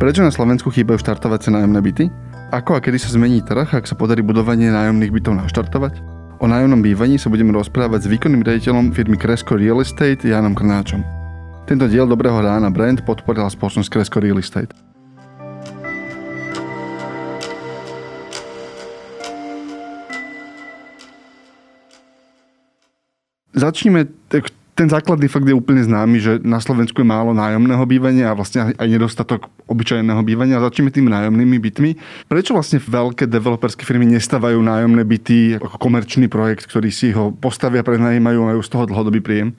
Prečo na Slovensku chýbajú štartovacie nájomné byty? Ako a kedy sa zmení trh, ak sa podarí budovanie nájomných bytov naštartovať? O nájomnom bývaní sa budeme rozprávať s výkonným riaditeľom firmy Cresco Real Estate Janom Krnáčom. Tento diel Dobrého rána brand podporila spoločnosť Cresco Real Estate. Začneme, ten základný fakt je úplne známy, že na Slovensku je málo nájomného bývania a vlastne aj nedostatok obyčajného bývania. Začneme tým nájomnými bytmi. Prečo vlastne veľké developerské firmy nestávajú nájomné byty ako komerčný projekt, ktorý si ho postavia, prenajímajú a majú z toho dlhodobý príjem?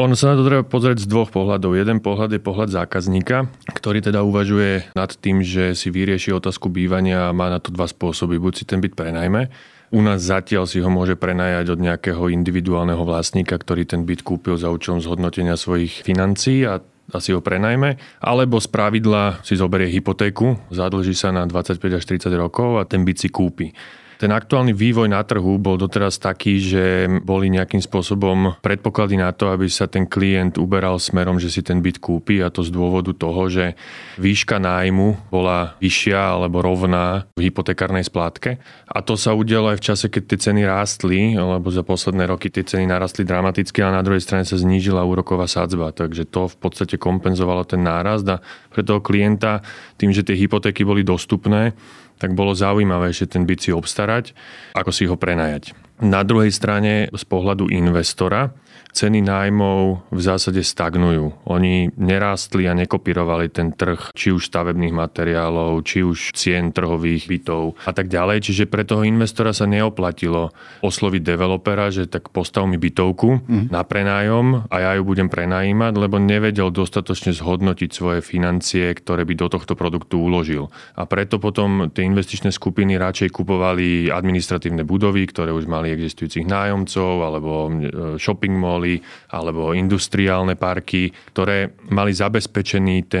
Ono sa na to treba pozrieť z dvoch pohľadov. Jeden pohľad je pohľad zákazníka, ktorý teda uvažuje nad tým, že si vyrieši otázku bývania a má na to dva spôsoby. Buď si ten byt prenajme. U nás zatiaľ si ho môže prenajať od nejakého individuálneho vlastníka, ktorý ten byt kúpil za účelom zhodnotenia svojich financií a asi ho prenajme, alebo spravidla si zoberie hypotéku, zadlží sa na 25 až 30 rokov a ten byt si kúpi. Ten aktuálny vývoj na trhu bol doteraz taký, že boli nejakým spôsobom predpoklady na to, aby sa ten klient uberal smerom, že si ten byt kúpi, a to z dôvodu toho, že výška nájmu bola vyššia alebo rovná v hypotekárnej splátke. A to sa udialo aj v čase, keď tie ceny rástli, lebo za posledné roky tie ceny narastli dramaticky a na druhej strane sa znížila úroková sadzba. Takže to v podstate kompenzovalo ten nárast a pre toho klienta tým, že tie hypotéky boli dostupné, tak bolo zaujímavejšie ten byt si obstarať, ako si ho prenajať. Na druhej strane, z pohľadu investora, ceny nájmov v zásade stagnujú. Oni nerástli a nekopírovali ten trh, či už stavebných materiálov, či už cien trhových bytov a tak ďalej. Čiže pre toho investora sa neoplatilo osloviť developera, že tak postav mi bytovku na prenájom a ja ju budem prenajímať, lebo nevedel dostatočne zhodnotiť svoje financie, ktoré by do tohto produktu uložil. A preto potom tie investičné skupiny radšej kupovali administratívne budovy, ktoré už mali existujúcich nájomcov, alebo shopping moly, alebo industriálne parky, ktoré mali zabezpečený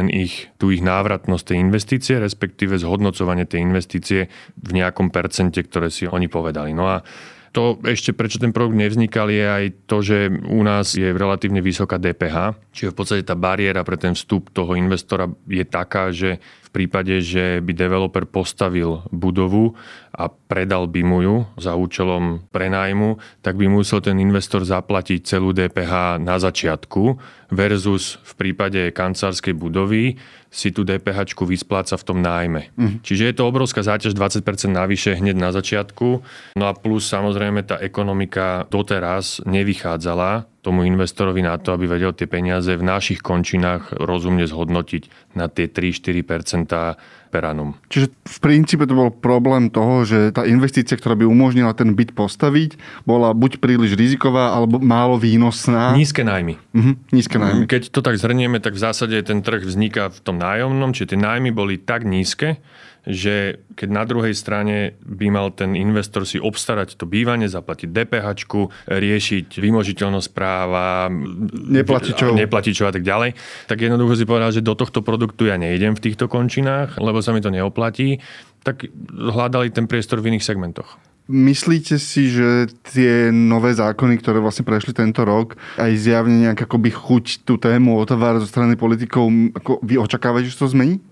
tú ich návratnosť tej investície, respektíve zhodnocovanie tej investície v nejakom percente, ktoré si oni povedali. No a to ešte, prečo ten produkt nevznikal, je aj to, že u nás je relatívne vysoká DPH, čiže v podstate tá bariéra pre ten vstup toho investora je taká, že v prípade, že by developer postavil budovu a predal by mu ju za účelom prenájmu, tak by musel ten investor zaplatiť celú DPH na začiatku versus v prípade kancelárskej budovy si tú DPH-čku vyspláca v tom nájme. Čiže je to obrovská záťaž, 20% navyše hneď na začiatku. No a plus samozrejme tá ekonomika doteraz nevychádzala tomu investorovi na to, aby vedel tie peniaze v našich končinách rozumne zhodnotiť na tie 3-4% per annum. Čiže v princípe to bol problém toho, že tá investícia, ktorá by umožnila ten byt postaviť, bola buď príliš riziková, alebo málo výnosná. Nízke nájmy. Nízke nájmy. Keď to tak zhrnieme, tak v zásade ten trh vzniká v tom nájomnom, čiže tie nájmy boli tak nízke, že keď na druhej strane by mal ten investor si obstarať to bývanie, zaplatiť DPH-čku, riešiť vymožiteľnosť práva, neplatičov a tak ďalej, tak jednoducho si povedal, že do tohto produktu ja nejdem v týchto končinách, lebo sa mi to neoplatí, tak hľadali ten priestor v iných segmentoch. Myslíte si, že tie nové zákony, ktoré vlastne prešli tento rok, aj zjavne nejak akoby chuť tú tému otvárať zo strany politikov, ako vy očakávate, že to zmení?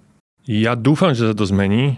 Ja dúfam, že sa to zmení.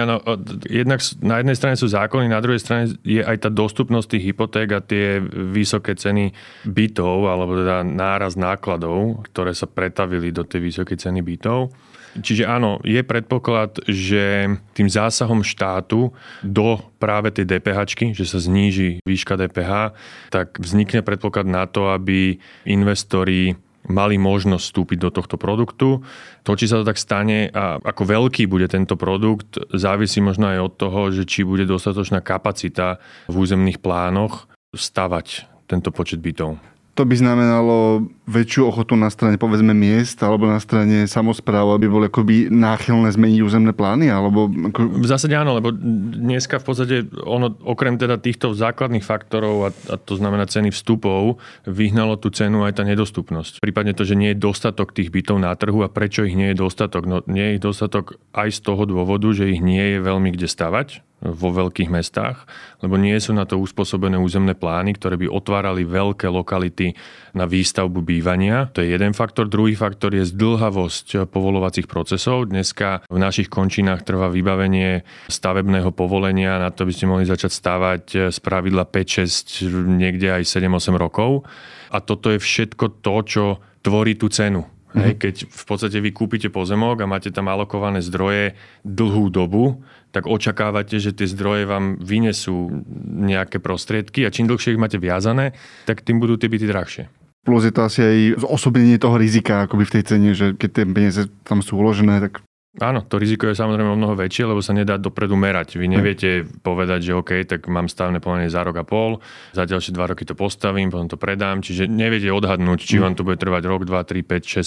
Áno, jednak na jednej strane sú zákony, na druhej strane je aj tá dostupnosť tých hypoték a tie vysoké ceny bytov, alebo teda náraz nákladov, ktoré sa pretavili do tej vysokej ceny bytov. Čiže áno, je predpoklad, že tým zásahom štátu do práve tej DPH-čky, že sa zníži výška DPH, tak vznikne predpoklad na to, aby investori mali možnosť vstúpiť do tohto produktu. To, či sa to tak stane a ako veľký bude tento produkt, závisí možno aj od toho, že či bude dostatočná kapacita v územných plánoch stavať tento počet bytov. To by znamenalo väčšiu ochotu na strane, povedzme, miest alebo na strane samospráv, aby boli akoby náchylné zmeniť územné plány? Alebo V zásade áno, lebo dneska v podstate ono, okrem teda týchto základných faktorov a to znamená ceny vstupov, vyhnalo tú cenu aj tá nedostupnosť. Prípadne to, že nie je dostatok tých bytov na trhu. A prečo ich nie je dostatok? No nie je ich dostatok aj z toho dôvodu, že ich nie je veľmi kde stavať. vo veľkých mestách, lebo nie sú na to uspôsobené územné plány, ktoré by otvárali veľké lokality na výstavbu bývania. To je jeden faktor. Druhý faktor je zdĺhavosť povoľovacích procesov. Dneska v našich končinách trvá vybavenie stavebného povolenia, na to by ste mohli začať stavať spravidla 5-6, niekde aj 7-8 rokov. A toto je všetko to, čo tvorí tú cenu. Hej, keď v podstate vy kúpite pozemok a máte tam alokované zdroje dlhú dobu, tak očakávate, že tie zdroje vám vynesú nejaké prostriedky a čím dlhšie ich máte viazané, tak tým budú tie byty drahšie. Plus je to asi aj zosobnenie toho rizika akoby v tej cene, že keď tie peniaze tam sú uložené, tak... Áno, to riziko je samozrejme o mnoho väčšie, lebo sa nedá dopredu merať. Vy neviete povedať, že OK, tak mám stavné povolenie za rok a pol, za ďalšie 2 roky to postavím, potom to predám, čiže neviete odhadnúť, či vám to bude trvať rok, 2, 3,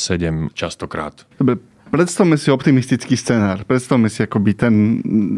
5, 6, 7 častokrát. Dobre, predstavme si optimistický scenár. Predstavme si akoby ten,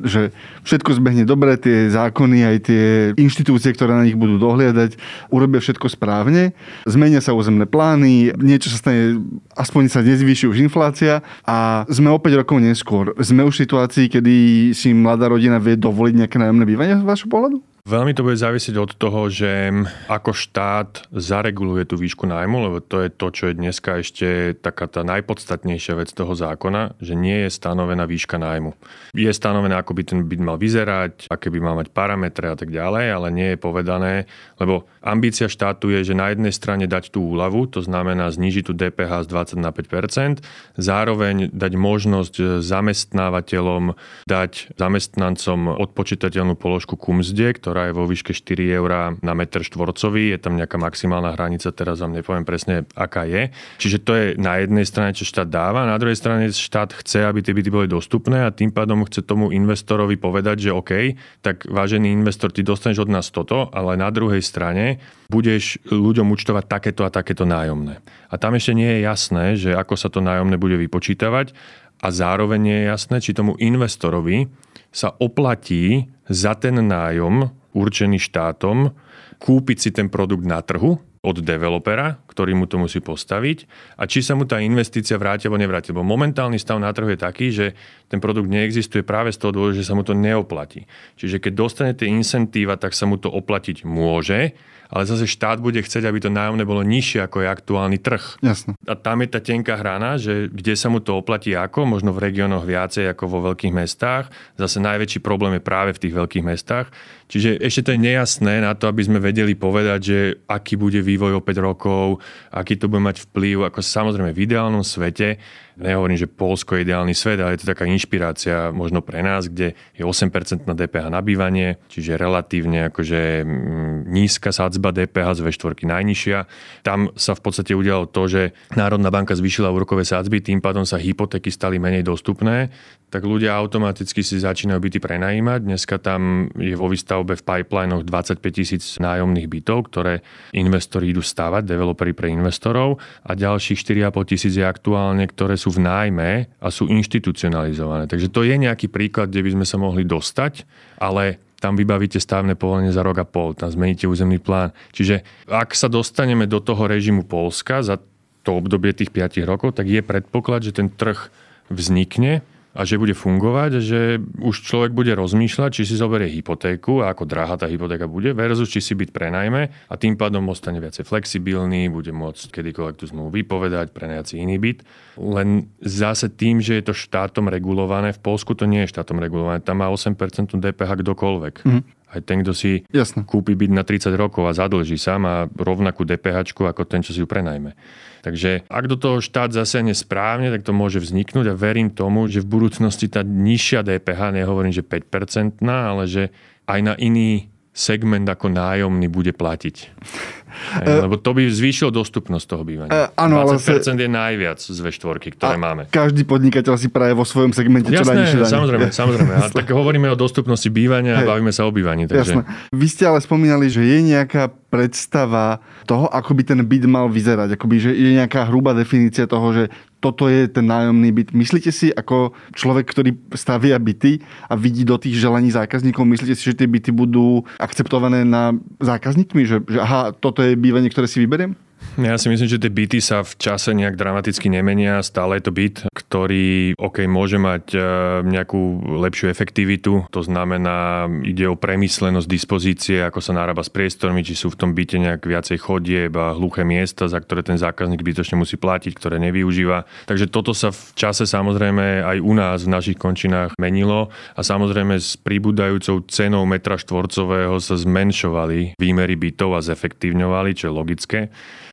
že všetko zbehne dobre, tie zákony, aj tie inštitúcie, ktoré na nich budú dohliadať, urobia všetko správne, zmenia sa územné plány, niečo sa stane, aspoň sa nezvýši už inflácia a sme o 5 rokov neskôr. Sme už v situácii, kedy si mladá rodina vie dovoliť nejaké nájomné bývanie z vášho pohľadu? Veľmi to bude závisieť od toho, že ako štát zareguluje tú výšku nájmu, lebo to je to, čo je dneska ešte taká tá najpodstatnejšia vec toho zákona, že nie je stanovená výška nájmu. Je stanovené, ako by ten byt mal vyzerať, aké by mal mať parametre a tak ďalej, ale nie je povedané, lebo ambícia štátu je, že na jednej strane dať tú úľavu, to znamená znížiť tú DPH z 20 na 5%, zároveň dať možnosť zamestnávateľom dať zamestnancom odpočítateľnú položku ku mzde, ktorá je vo výške 4 eur na meter štvorcový. Je tam nejaká maximálna hranica, teraz vám nepoviem presne, aká je. Čiže to je na jednej strane, čo štát dáva, na druhej strane štát chce, aby tie byty boli dostupné a tým pádom chce tomu investorovi povedať, že OK, tak vážený investor, ty dostaneš od nás toto, ale na druhej strane budeš ľuďom účtovať takéto a takéto nájomné. A tam ešte nie je jasné, že ako sa to nájomné bude vypočítavať a zároveň nie je jasné, či tomu investorovi sa oplatí za ten nájom určený štátom kúpiť si ten produkt na trhu od developera, ktorý mu to musí postaviť a či sa mu tá investícia vráti alebo nevráti. Lebo momentálny stav na trhu je taký, že ten produkt neexistuje práve z toho dôvodu, že sa mu to neoplatí. Čiže keď dostanete incentíva, tak sa mu to oplatiť môže, ale zase štát bude chcieť, aby to nájomné bolo nižšie ako je aktuálny trh. Jasne. A tam je tá tenká hrana, že kde sa mu to oplatí ako, možno v regiónoch viacej ako vo veľkých mestách. Zase najväčší problém je práve v tých veľkých mestách. Čiže ešte to je nejasné na to, aby sme vedeli povedať, že aký bude vývoj o 5 rokov, aký to bude mať vplyv, ako samozrejme v ideálnom svete. Nehovorím, že Poľsko je ideálny svet, ale je to taká inšpirácia možno pre nás, kde je 8% DPH na bývanie, čiže relatívne akože nízka sadzba DPH z V4 najnižšia. Tam sa v podstate udialo to, že Národná banka zvýšila úrokové sadzby, tým pádom sa hypotéky stali menej dostupné, tak ľudia automaticky si začínajú byty prenajímať. Dneska tam je vo výstavbe v pipelinoch 25 000 nájomných bytov, ktoré investori idú stavať, developeri pre investorov a ďalších 4 500 je aktuálne, ktoré sú v nájme a sú inštitucionalizované. Takže to je nejaký príklad, kde by sme sa mohli dostať, ale tam vybavíte stavné povolenie za rok a pol, tam zmeníte územný plán. Čiže ak sa dostaneme do toho režimu Poľska za to obdobie tých 5 rokov, tak je predpoklad, že ten trh vznikne a že bude fungovať a že už človek bude rozmýšľať, či si zoberie hypotéku a ako drahá tá hypotéka bude versus či si byt prenajme a tým pádom ostane viacej flexibilný, bude môcť kedykoľvek tú zmluvu vypovedať, prenajať si iný byt. Len zase tým, že je to štátom regulované, v Poľsku to nie je štátom regulované, tam má 8% DPH kdokoľvek. Aj ten, kto si kúpi byt na 30 rokov a zadlží sa, má rovnakú DPH-čku ako ten, čo si ju prenajme. Takže ak do toho štát zasiahne správne, tak to môže vzniknúť a verím tomu, že v budúcnosti tá nižšia DPH, nehovorím, že 5%, ale že aj na iný segment ako nájomný bude platiť. Lebo to by zvýšilo dostupnosť toho bývania. Áno, 20% je najviac z V4, ktoré máme. Každý podnikateľ si práve vo svojom segmente čo najnižšie daní. Samozrejme. A tak hovoríme o dostupnosti bývania a bavíme sa o bývaní. Takže... Jasné. Vy ste ale spomínali, že je nejaká predstava toho, ako by ten byt mal vyzerať. Akoby, že je nejaká hrubá definícia toho, že toto je ten nájomný byt. Myslíte si, ako človek, ktorý stavia byty a vidí do tých želaní zákazníkov, myslíte si, že tie byty budú akceptované na zákazníkmi? Že aha, toto je bývanie, ktoré si vyberiem? Ja si myslím, že tie byty sa v čase nejak dramaticky nemenia. Stále je to byt, ktorý môže mať nejakú lepšiu efektivitu. To znamená, ide o premyslenosť dispozície, ako sa narába s priestormi, či sú v tom byte nejak viacej chodieb a hluché miesta, za ktoré ten zákazník zbytočne musí platiť, ktoré nevyužíva. Takže toto sa v čase samozrejme aj u nás v našich končinách menilo a samozrejme s pribúdajúcou cenou metra štvorcového sa zmenšovali výmery bytov a zefektívňovali, čo je logické.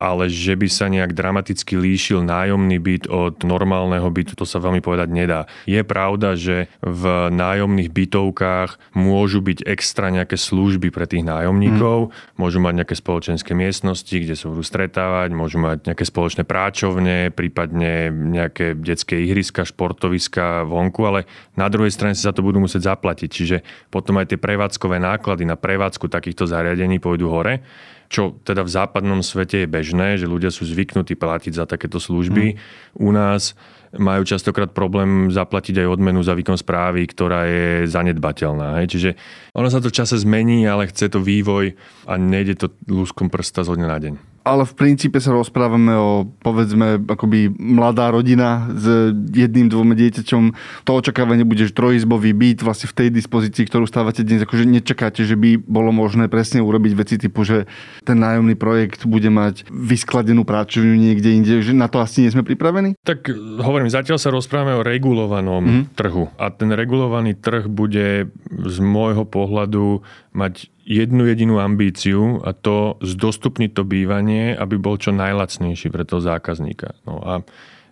Ale že by sa nejak dramaticky líšil nájomný byt od normálneho bytu, to sa veľmi povedať nedá. Je pravda, že v nájomných bytovkách môžu byť extra nejaké služby pre tých nájomníkov, môžu mať nejaké spoločenské miestnosti, kde sa budú stretávať, môžu mať nejaké spoločné práčovne, prípadne nejaké detské ihriska, športoviska vonku, ale na druhej strane sa za to budú musieť zaplatiť, čiže potom aj tie prevádzkové náklady na prevádzku takýchto zariadení pôjdu hore. Čo teda v západnom svete je bežné, že ľudia sú zvyknutí platiť za takéto služby. U nás majú častokrát problém zaplatiť aj odmenu za výkon správy, ktorá je zanedbateľná. Čiže ono sa to v čase zmení, ale chce to vývoj a nejde to lúskom prsta zo dňa na deň. Ale v princípe sa rozprávame o, povedzme, akoby mladá rodina s jedným, dvoma dieťaťom. To očakávanie bude, že trojizbový byt vlastne v tej dispozícii, ktorú stávate dnes, akože nečakáte, že by bolo možné presne urobiť veci typu, že ten nájomný projekt bude mať vyskladenú práčovňu niekde inde, že na to asi nie sme pripravení? Tak hovorím, zatiaľ sa rozprávame o regulovanom trhu. A ten regulovaný trh bude z môjho pohľadu mať jednu jedinú ambíciu a to zdostupniť to bývanie, aby bol čo najlacnejší pre toho zákazníka. No a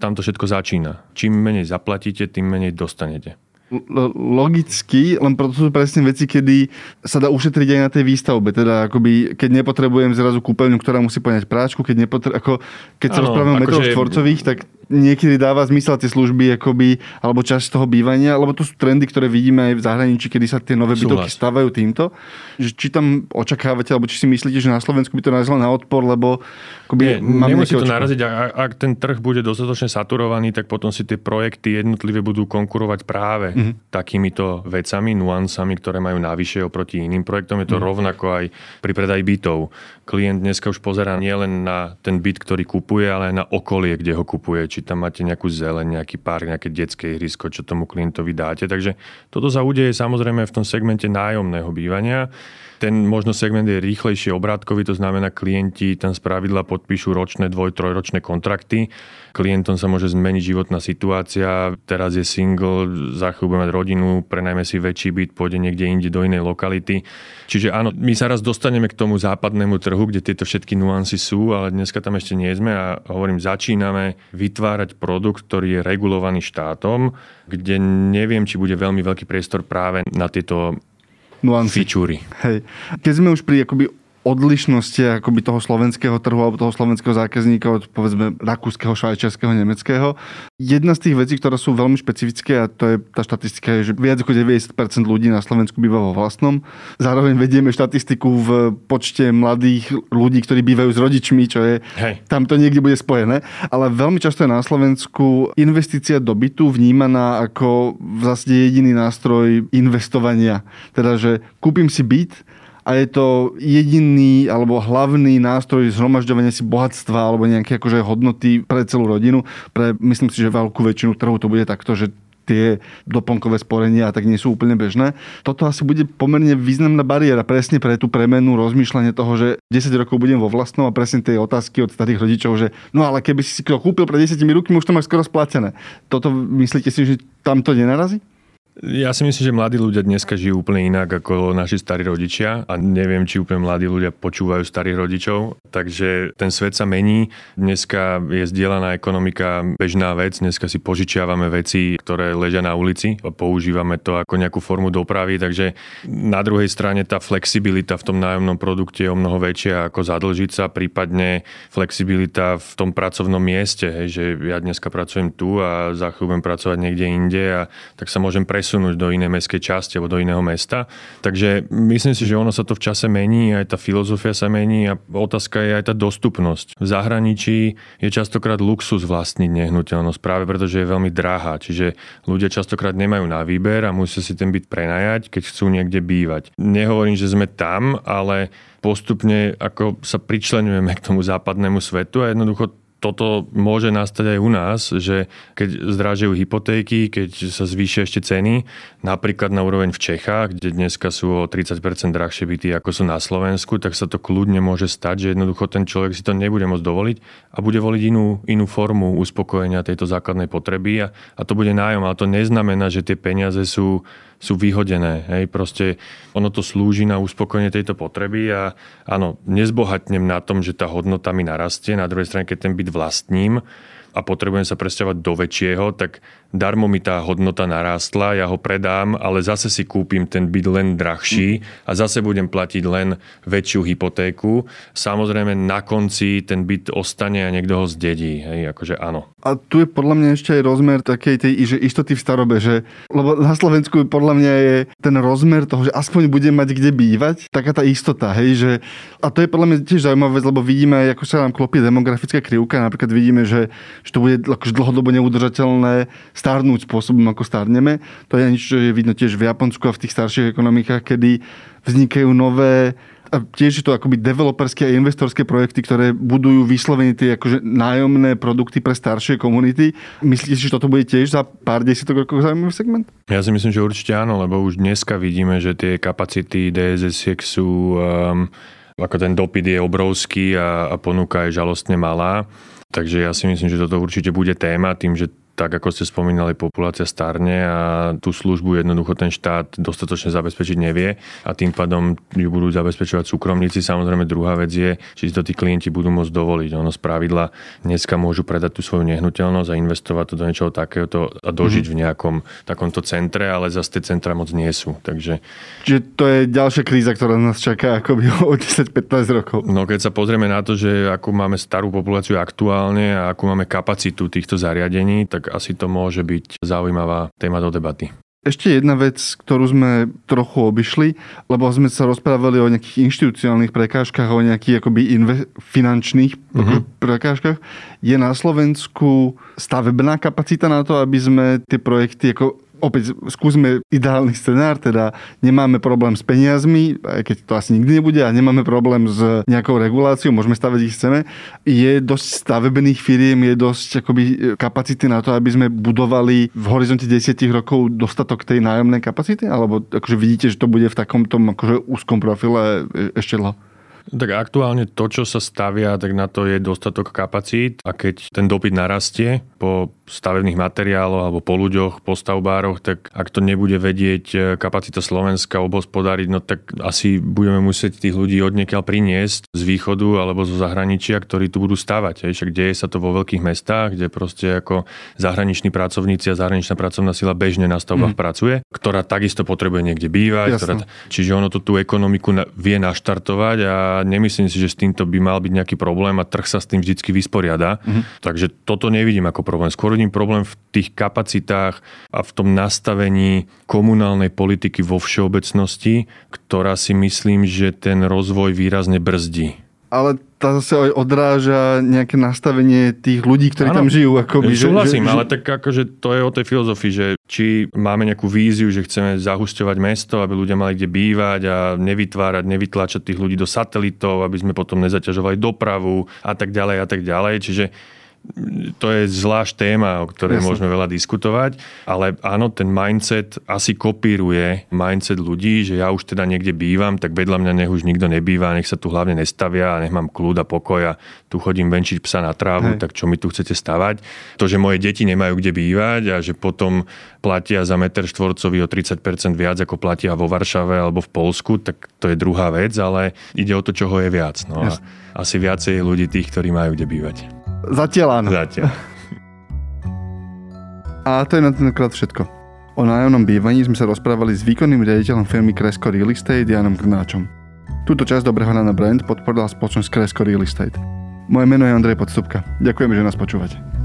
tam to všetko začína. Čím menej zaplatíte, tým menej dostanete. Logicky, len preto sú presne veci, kedy sa dá ušetriť aj na tej výstavbe. Teda akoby, keď nepotrebujem zrazu kúpeľňu, ktorá musí poňať práčku, keď sa rozprávame o metroch štvorcových, tak niekedy dáva zmysel tie služby akoby, alebo časť toho bývania, alebo to sú trendy, ktoré vidíme aj v zahraničí, kedy sa tie nové bytovky stavajú týmto. Či tam očakávate, alebo či si myslíte, že na Slovensku by to narazilo na odpor, lebo akoby nemusí to naraziť. Ak ten trh bude dostatočne saturovaný, tak potom si tie projekty jednotlivé budú konkurovať práve takýmito vecami, nuansami, ktoré majú navyše oproti iným projektom. Je to rovnako aj pri predaji bytov. Klient dneska už pozerá nielen na ten byt, ktorý kupuje, ale aj na okolie, kde ho kupuje. Či tam máte nejakú zeleň, nejaký park, nejaké detské ihrisko, čo tomu klientovi dáte. Takže toto sa udeje samozrejme v tom segmente nájomného bývania. Ten možno segment je rýchlejšie obrátkový, to znamená, klienti tam spravidla podpíšu ročné, trojročné kontrakty. Klientom sa môže zmeniť životná situácia, teraz je single, za chvíľu bude mať rodinu, prenajme si väčší byt, pôjde niekde inde do inej lokality. Čiže áno, my sa raz dostaneme k tomu západnému trhu, kde tieto všetky nuancy sú, ale dneska tam ešte nie sme a hovorím, začíname vytvárať produkt, ktorý je regulovaný štátom, kde neviem, či bude veľmi veľký priestor práve na tieto fičúry. Hej. Keď sme už pri akoby odlišnosti akoby toho slovenského trhu alebo toho slovenského zákazníka od povedzme rakúskeho, švajčiarskeho, nemeckého. Jedna z tých vecí, ktoré sú veľmi špecifické a to je tá štatistika, že viac ako 90% ľudí na Slovensku býva vo vlastnom. Zároveň vedieme štatistiku v počte mladých ľudí, ktorí bývajú s rodičmi, čo je tam to niekde bude spojené, ale veľmi často je na Slovensku investícia do bytu vnímaná ako vlastne jediný nástroj investovania. Teda že kúpim si byt a je to jediný alebo hlavný nástroj zhromažďovania si bohatstva alebo nejaké akože hodnoty pre celú rodinu. Myslím si, že veľkú väčšinu trhu to bude takto, že tie doplnkové sporenia tak nie sú úplne bežné. Toto asi bude pomerne významná bariéra presne pre tú premenu rozmýšľanie toho, že 10 rokov budem vo vlastnom a presne tie otázky od starých rodičov, že no ale keby si to kúpil pred 10 rokmi, už to máš skoro splatené. Toto myslíte si, že tam to nenarazí? Ja si myslím, že mladí ľudia dneska žijú úplne inak ako naši starí rodičia a neviem, či úplne mladí ľudia počúvajú starých rodičov, takže ten svet sa mení. Dneska je zdieľaná ekonomika bežná vec, dneska si požičiavame veci, ktoré ležia na ulici a používame to ako nejakú formu dopravy, takže na druhej strane tá flexibilita v tom nájomnom produkte je o mnoho väčšia ako zadlžiť sa, prípadne flexibilita v tom pracovnom mieste, že ja dneska pracujem tu a za chvíľu budem pracovať niekde inde a tak sa môžem presunúť do inej mestskej časti alebo do iného mesta. Takže myslím si, že ono sa to v čase mení, aj tá filozofia sa mení a otázka je aj tá dostupnosť. V zahraničí je častokrát luxus vlastniť nehnuteľnosť, práve pretože je veľmi drahá, čiže ľudia častokrát nemajú na výber a musia si ten byt prenajať, keď chcú niekde bývať. Nehovorím, že sme tam, ale postupne ako sa pričleňujeme k tomu západnému svetu a jednoducho toto môže nastať aj u nás, že keď zdražujú hypotéky, keď sa zvýšia ešte ceny, napríklad na úroveň v Čechách, kde dneska sú o 30% drahšie byty ako sú na Slovensku, tak sa to kľudne môže stať, že jednoducho ten človek si to nebude môcť dovoliť a bude voliť inú formu uspokojenia tejto základnej potreby a to bude nájom, ale to neznamená, že tie peniaze sú vyhodené. Hej? Proste ono to slúži na uspokojenie tejto potreby a áno, nezbohatnem na tom, že tá hodnota mi narastie. Na druhej strane, keď ten byt vlastním a potrebujem sa presťahovať do väčšieho, tak darmo mi tá hodnota narástla, ja ho predám, ale zase si kúpim ten byt len drahší a zase budem platiť len väčšiu hypotéku. Samozrejme, na konci ten byt ostane a niekto ho zdedí. Hej, akože áno. A tu je podľa mňa ešte aj rozmer takej tej istoty v starobe, že lebo na Slovensku podľa mňa je ten rozmer toho, že aspoň budem mať kde bývať, taká tá istota, hej, že a to je podľa mňa tiež zaujímavé, lebo vidíme, ako sa nám klopí demografická krivka, napríklad vidíme, že to bude dlhodobo neudržateľné starnúť spôsobom, ako starneme. To je niečo, čo je vidno tiež v Japonsku a v tých starších ekonomikách, kedy vznikajú nové a tiež je to akoby developerské a investorské projekty, ktoré budujú vyslovene tie akože nájomné produkty pre staršie komunity. Myslíte si, že toto bude tiež za pár desiatok rokov zaujímavý segment? Ja si myslím, že určite áno, lebo už dneska vidíme, že tie kapacity DSS sú ako ten dopyt je obrovský a ponuka je žalostne malá. Takže ja si myslím, že toto určite bude téma tým, že tak ako ste spomínali, populácia starne a tú službu jednoducho ten štát dostatočne zabezpečiť nevie a tým pádom ju budú zabezpečovať súkromníci. Samozrejme druhá vec je, či si to tí klienti budú môcť dovoliť. Ono spravidla dneska môžu predať tú svoju nehnuteľnosť a investovať to do niečoho takéhoto a dožiť v nejakom takomto centre, ale zase tie centra moc nie sú. Takže čiže to je ďalšia kríza, ktorá nás čaká akoby o 10-15 rokov. No keď sa pozrieme na to, že akú máme starú populáciu aktuálne a akú máme kapacitu týchto zariadení, tak asi to môže byť zaujímavá téma do debaty. Ešte jedna vec, ktorú sme trochu obišli, lebo sme sa rozprávali o nejakých inštitucionálnych prekážkach, o nejakých akoby finančných prekážkach. Je na Slovensku stavebná kapacita na to, aby sme tie projekty ako opäť skúsme ideálny scenár, teda nemáme problém s peniazmi, aj keď to asi nikdy nebude, a nemáme problém s nejakou reguláciou, môžeme stavať ich chceme. Je dosť stavebných firiem, je dosť akoby kapacity na to, aby sme budovali v horizonte 10 rokov dostatok tej nájomnej kapacity? Alebo akože vidíte, že to bude v takomto akože úzkom profile ešte dlho? Tak aktuálne to, čo sa stavia, tak na to je dostatok kapacít a keď ten dopyt narastie po stavebných materiáloch alebo po ľuďoch, po stavbároch, tak ak to nebude vedieť kapacita Slovenska obhospodáriť, no tak asi budeme musieť tých ľudí odniekiaľ priniesť z východu alebo zo zahraničia, ktorí tu budú stavať. Však deje sa to vo veľkých mestách, kde proste ako zahraniční pracovníci a zahraničná pracovná sila bežne na stavbách pracuje, ktorá takisto potrebuje niekde bývať. Čiže ono to tú ekonomiku vie naštartovať a nemyslím si, že s týmto by mal byť nejaký problém a trh sa s tým vždycky vysporiada. Takže toto nevidím ako problém. Skôr vidím problém v tých kapacitách a v tom nastavení komunálnej politiky vo všeobecnosti, ktorá si myslím, že ten rozvoj výrazne brzdí. Ale tá zase aj odráža nejaké nastavenie tých ľudí, ktorí tam žijú. Akoby, súhlasím, ale tak akože to je o tej filozofii, že či máme nejakú víziu, že chceme zahusťovať mesto, aby ľudia mali kde bývať a nevytvárať, nevytláčať tých ľudí do satelitov, aby sme potom nezaťažovali dopravu a tak ďalej a tak ďalej. Čiže to je zvlášť téma, o ktorej môžeme veľa diskutovať, ale áno, ten mindset asi kopíruje mindset ľudí, že ja už teda niekde bývam, tak vedľa mňa nech už nikto nebýva, nech sa tu hlavne nestavia a nech mám kľud a pokoj a tu chodím venčiť psa na trávu, tak čo mi tu chcete stavať? To, že moje deti nemajú kde bývať a že potom platia za meter štvorcový o 30% viac, ako platia vo Varšave alebo v Poľsku, tak to je druhá vec, ale ide o to, čoho je viac. No a asi viacej ľudí tých, ktorí majú kde bývať. Zatiaľ áno. Zatiaľ. A to je na tentokrát všetko. O nájomnom bývaní sme sa rozprávali s výkonným riaditeľom firmy Cresco Real Estate Janom Krnáčom. Túto časť Dobrého rána Brand podporila spoločnosť Cresco Real Estate. Moje meno je Andrej Podstupka. Ďakujem, že nás počúvate.